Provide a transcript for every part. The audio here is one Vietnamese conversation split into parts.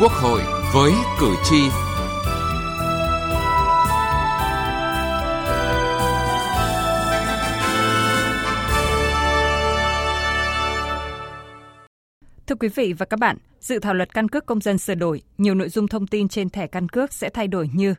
Quốc hội với cử tri. Thưa quý vị và các bạn, dự thảo luật căn cước công dân sửa đổi, nhiều nội dung thông tin trên thẻ căn cước sẽ thay đổi như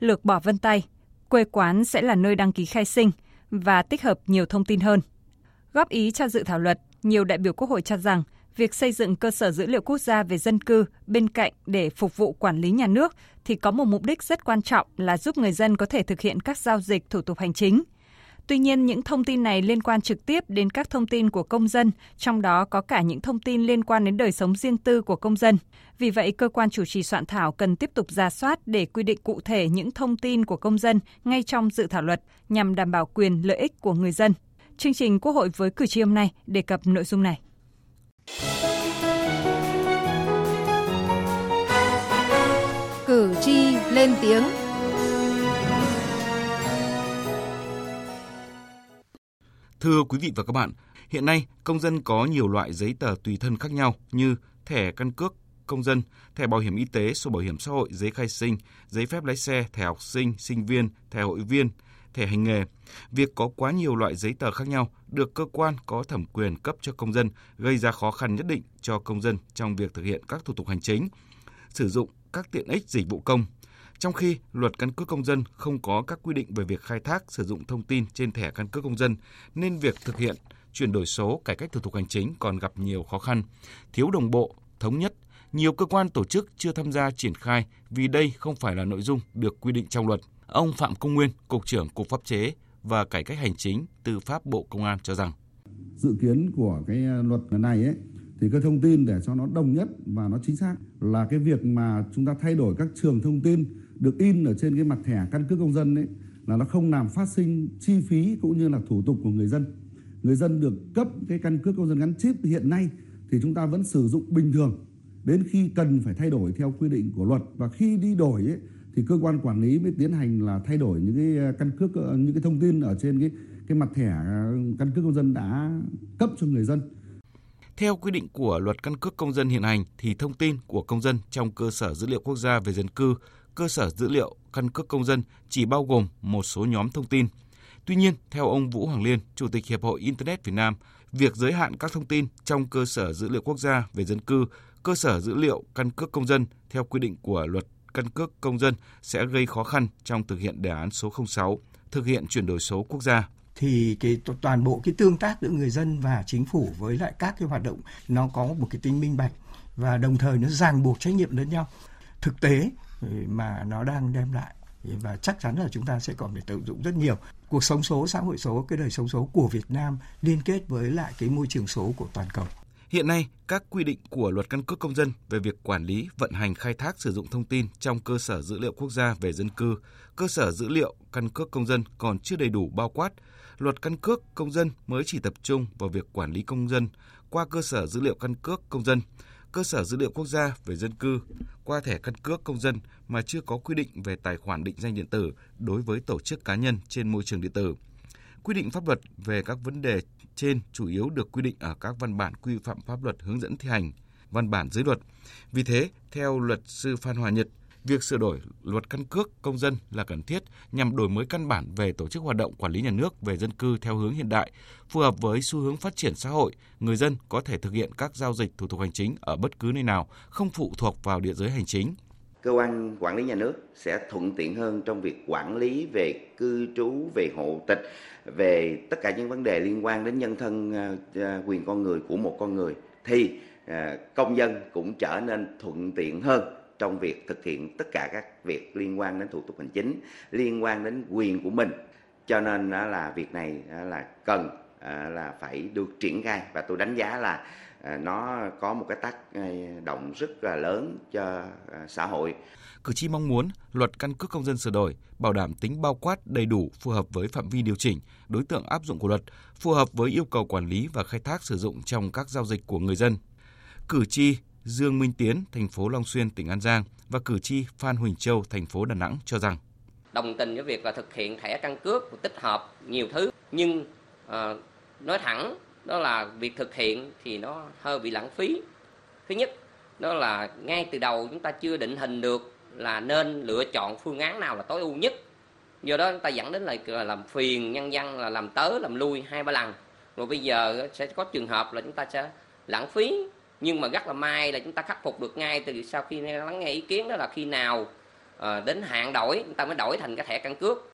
lược bỏ vân tay, quê quán sẽ là nơi đăng ký khai sinh và tích hợp nhiều thông tin hơn. Góp ý cho dự thảo luật, nhiều đại biểu Quốc hội cho rằng việc xây dựng cơ sở dữ liệu quốc gia về dân cư bên cạnh để phục vụ quản lý nhà nước thì có một mục đích rất quan trọng là giúp người dân có thể thực hiện các giao dịch, thủ tục hành chính. Tuy nhiên, những thông tin này liên quan trực tiếp đến các thông tin của công dân, trong đó có cả những thông tin liên quan đến đời sống riêng tư của công dân. Vì vậy, cơ quan chủ trì soạn thảo cần tiếp tục rà soát để quy định cụ thể những thông tin của công dân ngay trong dự thảo luật nhằm đảm bảo quyền lợi ích của người dân. Chương trình Quốc hội với cử tri hôm nay đề cập nội dung này. Cử tri lên tiếng. Thưa quý vị và các bạn, hiện nay công dân có nhiều loại giấy tờ tùy thân khác nhau như thẻ căn cước công dân, thẻ bảo hiểm y tế, sổ bảo hiểm xã hội, giấy khai sinh, giấy phép lái xe, thẻ học sinh, sinh viên, thẻ hội viên, thẻ hành nghề. Việc có quá nhiều loại giấy tờ khác nhau được cơ quan có thẩm quyền cấp cho công dân gây ra khó khăn nhất định cho công dân trong việc thực hiện các thủ tục hành chính, sử dụng các tiện ích dịch vụ công. Trong khi luật căn cước công dân không có các quy định về việc khai thác sử dụng thông tin trên thẻ căn cước công dân, nên việc thực hiện chuyển đổi số, cải cách thủ tục hành chính còn gặp nhiều khó khăn, thiếu đồng bộ, thống nhất. Nhiều cơ quan tổ chức chưa tham gia triển khai vì đây không phải là nội dung được quy định trong luật. Ông Phạm Công Nguyên, Cục trưởng Cục Pháp chế và Cải cách hành chính Tư pháp Bộ Công an cho rằng dự kiến của cái luật này thì các thông tin để cho nó đồng nhất và nó chính xác là cái việc mà chúng ta thay đổi các trường thông tin được in ở trên cái mặt thẻ căn cước công dân là nó không làm phát sinh chi phí cũng như là thủ tục của người dân. Người dân được cấp cái căn cước công dân gắn chip hiện nay thì chúng ta vẫn sử dụng bình thường đến khi cần phải thay đổi theo quy định của luật, và khi đi đổi thì cơ quan quản lý mới tiến hành là thay đổi những cái căn cước, những cái thông tin ở trên cái mặt thẻ căn cước công dân đã cấp cho người dân. Theo quy định của luật căn cước công dân hiện hành thì thông tin của công dân trong cơ sở dữ liệu quốc gia về dân cư, cơ sở dữ liệu căn cước công dân chỉ bao gồm một số nhóm thông tin. Tuy nhiên, theo ông Vũ Hoàng Liên, Chủ tịch Hiệp hội Internet Việt Nam, việc giới hạn các thông tin trong cơ sở dữ liệu quốc gia về dân cư, cơ sở dữ liệu căn cước công dân theo quy định của luật căn cước công dân sẽ gây khó khăn trong thực hiện đề án số 06, thực hiện chuyển đổi số quốc gia. Thì toàn bộ cái tương tác giữa người dân và chính phủ với lại các cái hoạt động nó có một cái tính minh bạch và đồng thời nó ràng buộc trách nhiệm lẫn nhau. Thực tế mà nó đang đem lại và chắc chắn là chúng ta sẽ còn phải tận dụng rất nhiều. Cuộc sống số, xã hội số, cái đời sống số của Việt Nam liên kết với lại cái môi trường số của toàn cầu. Hiện nay, các quy định của luật căn cước công dân về việc quản lý, vận hành, khai thác sử dụng thông tin trong cơ sở dữ liệu quốc gia về dân cư, cơ sở dữ liệu căn cước công dân còn chưa đầy đủ bao quát. Luật căn cước công dân mới chỉ tập trung vào việc quản lý công dân qua cơ sở dữ liệu căn cước công dân, cơ sở dữ liệu quốc gia về dân cư, qua thẻ căn cước công dân mà chưa có quy định về tài khoản định danh điện tử đối với tổ chức cá nhân trên môi trường điện tử. Quy định pháp luật về các vấn đề trên chủ yếu được quy định ở các văn bản quy phạm pháp luật, hướng dẫn thi hành, văn bản dưới luật. Vì thế, theo luật sư Phan Hòa Nhật, việc sửa đổi luật căn cước công dân là cần thiết nhằm đổi mới căn bản về tổ chức hoạt động quản lý nhà nước về dân cư theo hướng hiện đại, phù hợp với xu hướng phát triển xã hội, người dân có thể thực hiện các giao dịch thủ tục hành chính ở bất cứ nơi nào, không phụ thuộc vào địa giới hành chính. Cơ quan quản lý nhà nước sẽ thuận tiện hơn trong việc quản lý về cư trú, về hộ tịch, về tất cả những vấn đề liên quan đến nhân thân, quyền con người của một con người. Thì công dân cũng trở nên thuận tiện hơn trong việc thực hiện tất cả các việc liên quan đến thủ tục hành chính, liên quan đến quyền của mình. Cho nên là việc này là cần là phải được triển khai, và tôi đánh giá là nó có một cái tác động rất là lớn cho xã hội. Cử tri mong muốn luật căn cước công dân sửa đổi bảo đảm tính bao quát đầy đủ, phù hợp với phạm vi điều chỉnh, đối tượng áp dụng của luật, phù hợp với yêu cầu quản lý và khai thác sử dụng trong các giao dịch của người dân. Cử tri Dương Minh Tiến, thành phố Long Xuyên, tỉnh An Giang và cử tri Phan Huỳnh Châu, thành phố Đà Nẵng cho rằng đồng tình với việc là thực hiện thẻ căn cước tích hợp nhiều thứ, nhưng nói thẳng đó là việc thực hiện thì nó hơi bị lãng phí. Thứ nhất đó là ngay từ đầu chúng ta chưa định hình được là nên lựa chọn phương án nào là tối ưu nhất. Do đó chúng ta dẫn đến là làm phiền nhân dân, là làm tới làm lui 2-3 lần. Rồi bây giờ sẽ có trường hợp là chúng ta sẽ lãng phí, nhưng mà rất là may là chúng ta khắc phục được ngay từ sau khi lắng nghe ý kiến, đó là khi nào đến hạn đổi chúng ta mới đổi thành cái thẻ căn cước.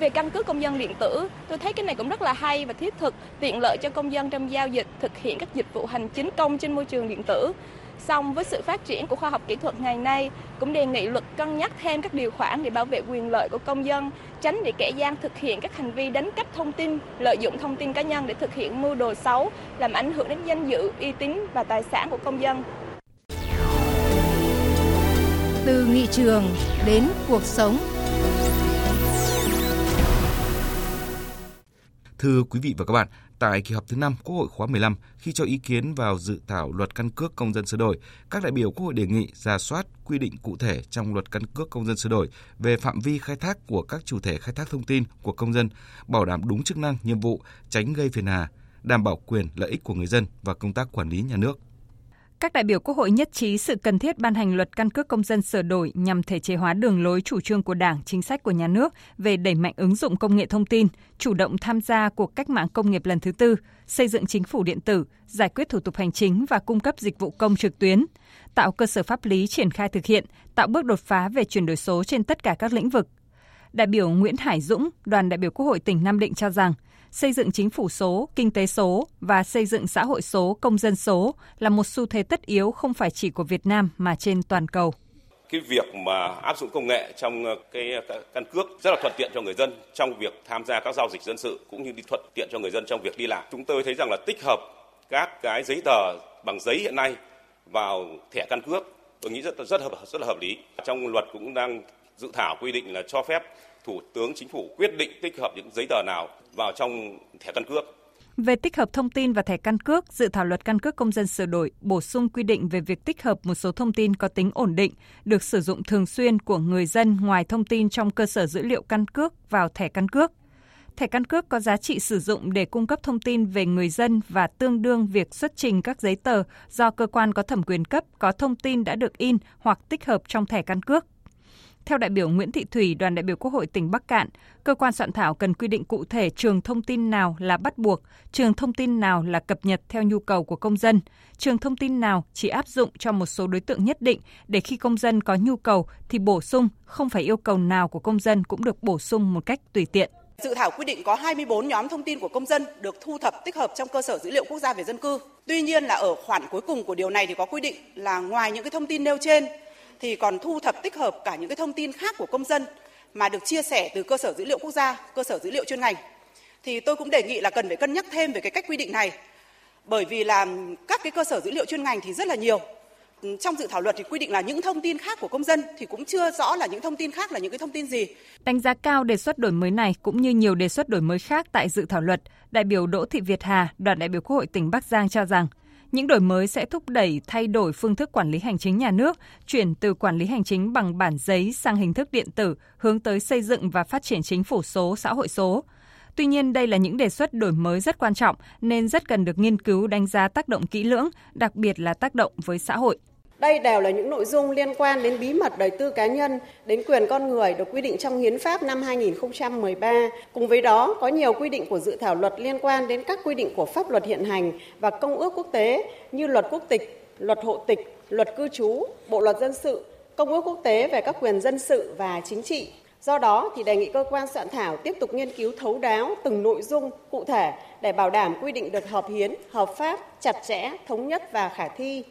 Về căn cước công dân điện tử, tôi thấy cái này cũng rất là hay và thiết thực, tiện lợi cho công dân trong giao dịch, thực hiện các dịch vụ hành chính công trên môi trường điện tử. Song với sự phát triển của khoa học kỹ thuật ngày nay, cũng đề nghị luật cân nhắc thêm các điều khoản để bảo vệ quyền lợi của công dân, tránh để kẻ gian thực hiện các hành vi đánh cắp thông tin, lợi dụng thông tin cá nhân để thực hiện mưu đồ xấu, làm ảnh hưởng đến danh dự, uy tín và tài sản của công dân. Từ nghị trường đến cuộc sống. Thưa quý vị và các bạn, tại kỳ họp thứ 5 Quốc hội khóa 15, khi cho ý kiến vào dự thảo Luật Căn cước công dân sửa đổi, các đại biểu Quốc hội đề nghị rà soát quy định cụ thể trong Luật Căn cước công dân sửa đổi về phạm vi khai thác của các chủ thể khai thác thông tin của công dân, bảo đảm đúng chức năng, nhiệm vụ, tránh gây phiền hà, đảm bảo quyền lợi ích của người dân và công tác quản lý nhà nước. Các đại biểu Quốc hội nhất trí sự cần thiết ban hành Luật Căn cước công dân sửa đổi nhằm thể chế hóa đường lối chủ trương của Đảng, chính sách của nhà nước về đẩy mạnh ứng dụng công nghệ thông tin, chủ động tham gia cuộc cách mạng công nghiệp lần thứ tư, xây dựng chính phủ điện tử, giải quyết thủ tục hành chính và cung cấp dịch vụ công trực tuyến, tạo cơ sở pháp lý triển khai thực hiện, tạo bước đột phá về chuyển đổi số trên tất cả các lĩnh vực. Đại biểu Nguyễn Hải Dũng, đoàn đại biểu Quốc hội tỉnh Nam Định cho rằng, xây dựng chính phủ số, kinh tế số và xây dựng xã hội số, công dân số là một xu thế tất yếu không phải chỉ của Việt Nam mà trên toàn cầu. Cái việc mà áp dụng công nghệ trong cái căn cước rất là thuận tiện cho người dân trong việc tham gia các giao dịch dân sự cũng như thuận tiện cho người dân trong việc đi lại. Chúng tôi thấy rằng là tích hợp các cái giấy tờ bằng giấy hiện nay vào thẻ căn cước, tôi nghĩ rất là hợp lý. Trong luật cũng đang dự thảo quy định là cho phép Thủ tướng Chính phủ quyết định tích hợp những giấy tờ nào vào trong thẻ căn cước. Về tích hợp thông tin và thẻ căn cước, dự thảo Luật Căn cước công dân sửa đổi bổ sung quy định về việc tích hợp một số thông tin có tính ổn định, được sử dụng thường xuyên của người dân ngoài thông tin trong cơ sở dữ liệu căn cước vào thẻ căn cước. Thẻ căn cước có giá trị sử dụng để cung cấp thông tin về người dân và tương đương việc xuất trình các giấy tờ do cơ quan có thẩm quyền cấp có thông tin đã được in hoặc tích hợp trong thẻ căn cước. Theo đại biểu Nguyễn Thị Thủy, đoàn đại biểu Quốc hội tỉnh Bắc Cạn, cơ quan soạn thảo cần quy định cụ thể trường thông tin nào là bắt buộc, trường thông tin nào là cập nhật theo nhu cầu của công dân, trường thông tin nào chỉ áp dụng cho một số đối tượng nhất định để khi công dân có nhu cầu thì bổ sung, không phải yêu cầu nào của công dân cũng được bổ sung một cách tùy tiện. Dự thảo quy định có 24 nhóm thông tin của công dân được thu thập tích hợp trong cơ sở dữ liệu quốc gia về dân cư. Tuy nhiên là ở khoản cuối cùng của điều này thì có quy định là ngoài những cái thông tin nêu trên, thì còn thu thập tích hợp cả những cái thông tin khác của công dân mà được chia sẻ từ cơ sở dữ liệu quốc gia, cơ sở dữ liệu chuyên ngành. Thì tôi cũng đề nghị là cần phải cân nhắc thêm về cái cách quy định này. Bởi vì là các cái cơ sở dữ liệu chuyên ngành thì rất là nhiều. Trong dự thảo luật thì quy định là những thông tin khác của công dân thì cũng chưa rõ là những thông tin khác là những cái thông tin gì. Đánh giá cao đề xuất đổi mới này cũng như nhiều đề xuất đổi mới khác tại dự thảo luật, đại biểu Đỗ Thị Việt Hà, đoàn đại biểu Quốc hội tỉnh Bắc Giang cho rằng, những đổi mới sẽ thúc đẩy thay đổi phương thức quản lý hành chính nhà nước, chuyển từ quản lý hành chính bằng bản giấy sang hình thức điện tử, hướng tới xây dựng và phát triển chính phủ số, xã hội số. Tuy nhiên, đây là những đề xuất đổi mới rất quan trọng nên rất cần được nghiên cứu đánh giá tác động kỹ lưỡng, đặc biệt là tác động với xã hội. Đây đều là những nội dung liên quan đến bí mật đời tư cá nhân, đến quyền con người được quy định trong Hiến pháp năm 2013. Cùng với đó, có nhiều quy định của dự thảo luật liên quan đến các quy định của pháp luật hiện hành và công ước quốc tế như luật quốc tịch, luật hộ tịch, luật cư trú, bộ luật dân sự, công ước quốc tế về các quyền dân sự và chính trị. Do đó, thì đề nghị cơ quan soạn thảo tiếp tục nghiên cứu thấu đáo từng nội dung cụ thể để bảo đảm quy định được hợp hiến, hợp pháp, chặt chẽ, thống nhất và khả thi.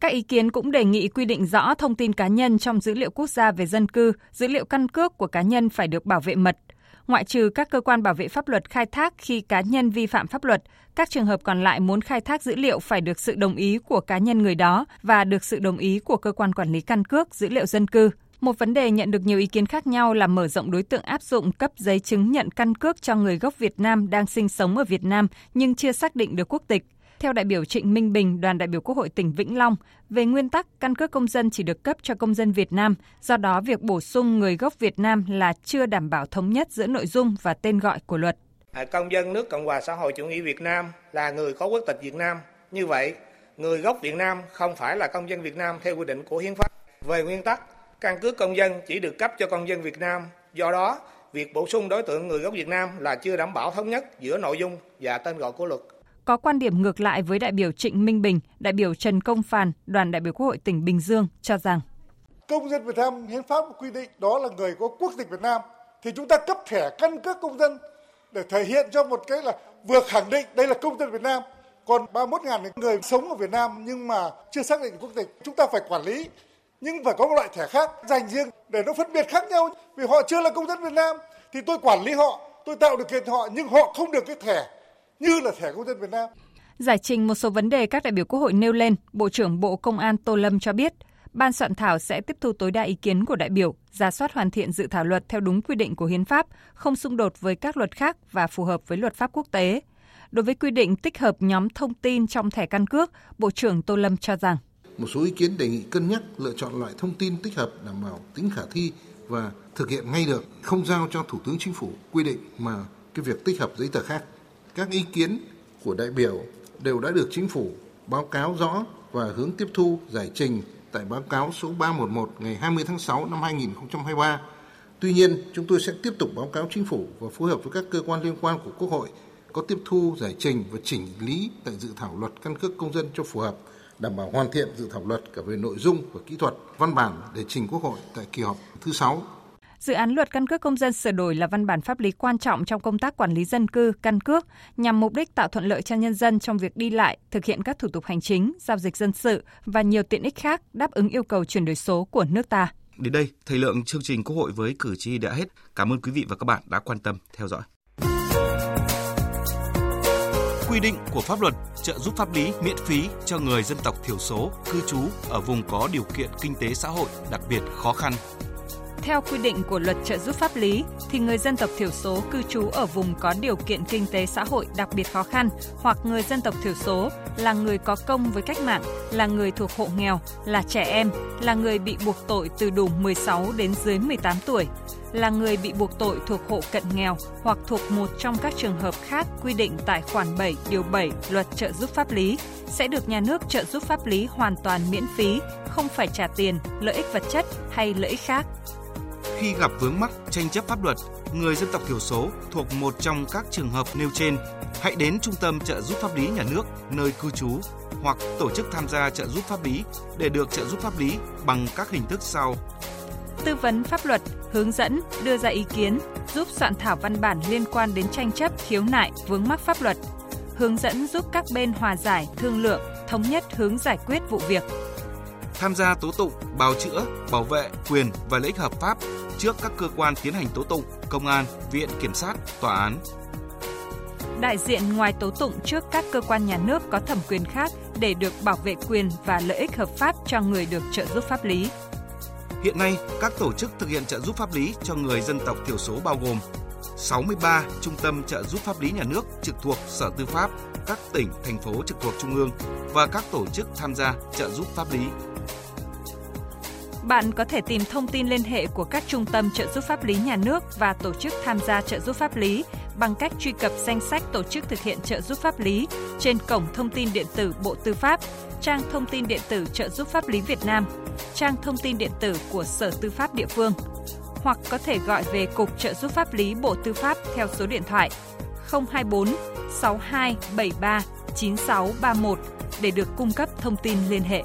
Các ý kiến cũng đề nghị quy định rõ thông tin cá nhân trong dữ liệu quốc gia về dân cư, dữ liệu căn cước của cá nhân phải được bảo vệ mật. Ngoại trừ các cơ quan bảo vệ pháp luật khai thác khi cá nhân vi phạm pháp luật, các trường hợp còn lại muốn khai thác dữ liệu phải được sự đồng ý của cá nhân người đó và được sự đồng ý của cơ quan quản lý căn cước, dữ liệu dân cư. Một vấn đề nhận được nhiều ý kiến khác nhau là mở rộng đối tượng áp dụng cấp giấy chứng nhận căn cước cho người gốc Việt Nam đang sinh sống ở Việt Nam nhưng chưa xác định được quốc tịch. Theo đại biểu Trịnh Minh Bình, đoàn đại biểu Quốc hội tỉnh Vĩnh Long, về nguyên tắc căn cước công dân chỉ được cấp cho công dân Việt Nam, do đó việc bổ sung người gốc Việt Nam là chưa đảm bảo thống nhất giữa nội dung và tên gọi của luật. Công dân nước Cộng hòa xã hội chủ nghĩa Việt Nam là người có quốc tịch Việt Nam. Như vậy, người gốc Việt Nam không phải là công dân Việt Nam theo quy định của Hiến pháp. Về nguyên tắc, căn cước công dân chỉ được cấp cho công dân Việt Nam. Do đó, việc bổ sung đối tượng người gốc Việt Nam là chưa đảm bảo thống nhất giữa nội dung và tên gọi của luật. Có quan điểm ngược lại với đại biểu Trịnh Minh Bình, đại biểu Trần Công Phàn, đoàn đại biểu Quốc hội tỉnh Bình Dương cho rằng công dân Việt Nam, Hiến pháp quy định đó là người có quốc tịch Việt Nam, thì chúng ta cấp thẻ căn cước công dân để thể hiện cho một cái là vừa khẳng định đây là công dân Việt Nam. Còn 31.000 người sống ở Việt Nam nhưng mà chưa xác định quốc tịch, chúng ta phải quản lý, nhưng phải có một loại thẻ khác dành riêng để nó phân biệt khác nhau, vì họ chưa là công dân Việt Nam thì tôi quản lý họ, tôi tạo điều kiện cho họ, nhưng họ không được cái thẻ như là thẻ công dân Việt Nam. Giải trình một số vấn đề các đại biểu Quốc hội nêu lên, Bộ trưởng Bộ Công an Tô Lâm cho biết, Ban soạn thảo sẽ tiếp thu tối đa ý kiến của đại biểu, rà soát hoàn thiện dự thảo luật theo đúng quy định của Hiến pháp, không xung đột với các luật khác và phù hợp với luật pháp quốc tế. Đối với quy định tích hợp nhóm thông tin trong thẻ căn cước, Bộ trưởng Tô Lâm cho rằng một số ý kiến đề nghị cân nhắc lựa chọn loại thông tin tích hợp đảm bảo tính khả thi và thực hiện ngay được, không giao cho Thủ tướng Chính phủ quy định mà cái việc tích hợp giấy tờ khác. Các ý kiến của đại biểu đều đã được Chính phủ báo cáo rõ và hướng tiếp thu giải trình tại báo cáo số 311 ngày 20 tháng 6 năm 2023. Tuy nhiên, chúng tôi sẽ tiếp tục báo cáo Chính phủ và phối hợp với các cơ quan liên quan của Quốc hội có tiếp thu, giải trình và chỉnh lý tại dự thảo luật căn cước công dân cho phù hợp, đảm bảo hoàn thiện dự thảo luật cả về nội dung và kỹ thuật, văn bản để trình Quốc hội tại kỳ họp thứ 6. Dự án luật căn cước công dân sửa đổi là văn bản pháp lý quan trọng trong công tác quản lý dân cư, căn cước, nhằm mục đích tạo thuận lợi cho nhân dân trong việc đi lại, thực hiện các thủ tục hành chính, giao dịch dân sự và nhiều tiện ích khác đáp ứng yêu cầu chuyển đổi số của nước ta. Đến đây, thời lượng chương trình Quốc hội với cử tri đã hết. Cảm ơn quý vị và các bạn đã quan tâm theo dõi. Quy định của pháp luật trợ giúp pháp lý miễn phí cho người dân tộc thiểu số cư trú ở vùng có điều kiện kinh tế xã hội đặc biệt khó khăn. Theo quy định của luật trợ giúp pháp lý thì người dân tộc thiểu số cư trú ở vùng có điều kiện kinh tế xã hội đặc biệt khó khăn hoặc người dân tộc thiểu số là người có công với cách mạng, là người thuộc hộ nghèo, là trẻ em, là người bị buộc tội từ đủ 16 đến dưới 18 tuổi, là người bị buộc tội thuộc hộ cận nghèo hoặc thuộc một trong các trường hợp khác quy định tại khoản 7 điều 7 luật trợ giúp pháp lý sẽ được nhà nước trợ giúp pháp lý hoàn toàn miễn phí, không phải trả tiền, lợi ích vật chất hay lợi ích khác. Khi gặp vướng mắc tranh chấp pháp luật, người dân tộc thiểu số thuộc một trong các trường hợp nêu trên, hãy đến Trung tâm trợ giúp pháp lý nhà nước nơi cư trú hoặc tổ chức tham gia trợ giúp pháp lý để được trợ giúp pháp lý bằng các hình thức sau: tư vấn pháp luật, hướng dẫn, đưa ra ý kiến, giúp soạn thảo văn bản liên quan đến tranh chấp, khiếu nại, vướng mắc pháp luật, hướng dẫn giúp các bên hòa giải, thương lượng, thống nhất hướng giải quyết vụ việc, tham gia tố tụng, bào chữa, bảo vệ quyền và lợi ích hợp pháp trước các cơ quan tiến hành tố tụng, công an, viện kiểm sát, tòa án. Đại diện ngoài tố tụng trước các cơ quan nhà nước có thẩm quyền khác để được bảo vệ quyền và lợi ích hợp pháp cho người được trợ giúp pháp lý. Hiện nay, các tổ chức thực hiện trợ giúp pháp lý cho người dân tộc thiểu số bao gồm 63 trung tâm trợ giúp pháp lý nhà nước trực thuộc Sở Tư pháp, các tỉnh, thành phố trực thuộc Trung ương và các tổ chức tham gia trợ giúp pháp lý. Bạn có thể tìm thông tin liên hệ của các trung tâm trợ giúp pháp lý nhà nước và tổ chức tham gia trợ giúp pháp lý bằng cách truy cập danh sách tổ chức thực hiện trợ giúp pháp lý trên cổng thông tin điện tử Bộ Tư pháp, trang thông tin điện tử trợ giúp pháp lý Việt Nam, trang thông tin điện tử của Sở Tư pháp địa phương, hoặc có thể gọi về Cục Trợ giúp pháp lý Bộ Tư pháp theo số điện thoại 024 6273 9631 để được cung cấp thông tin liên hệ.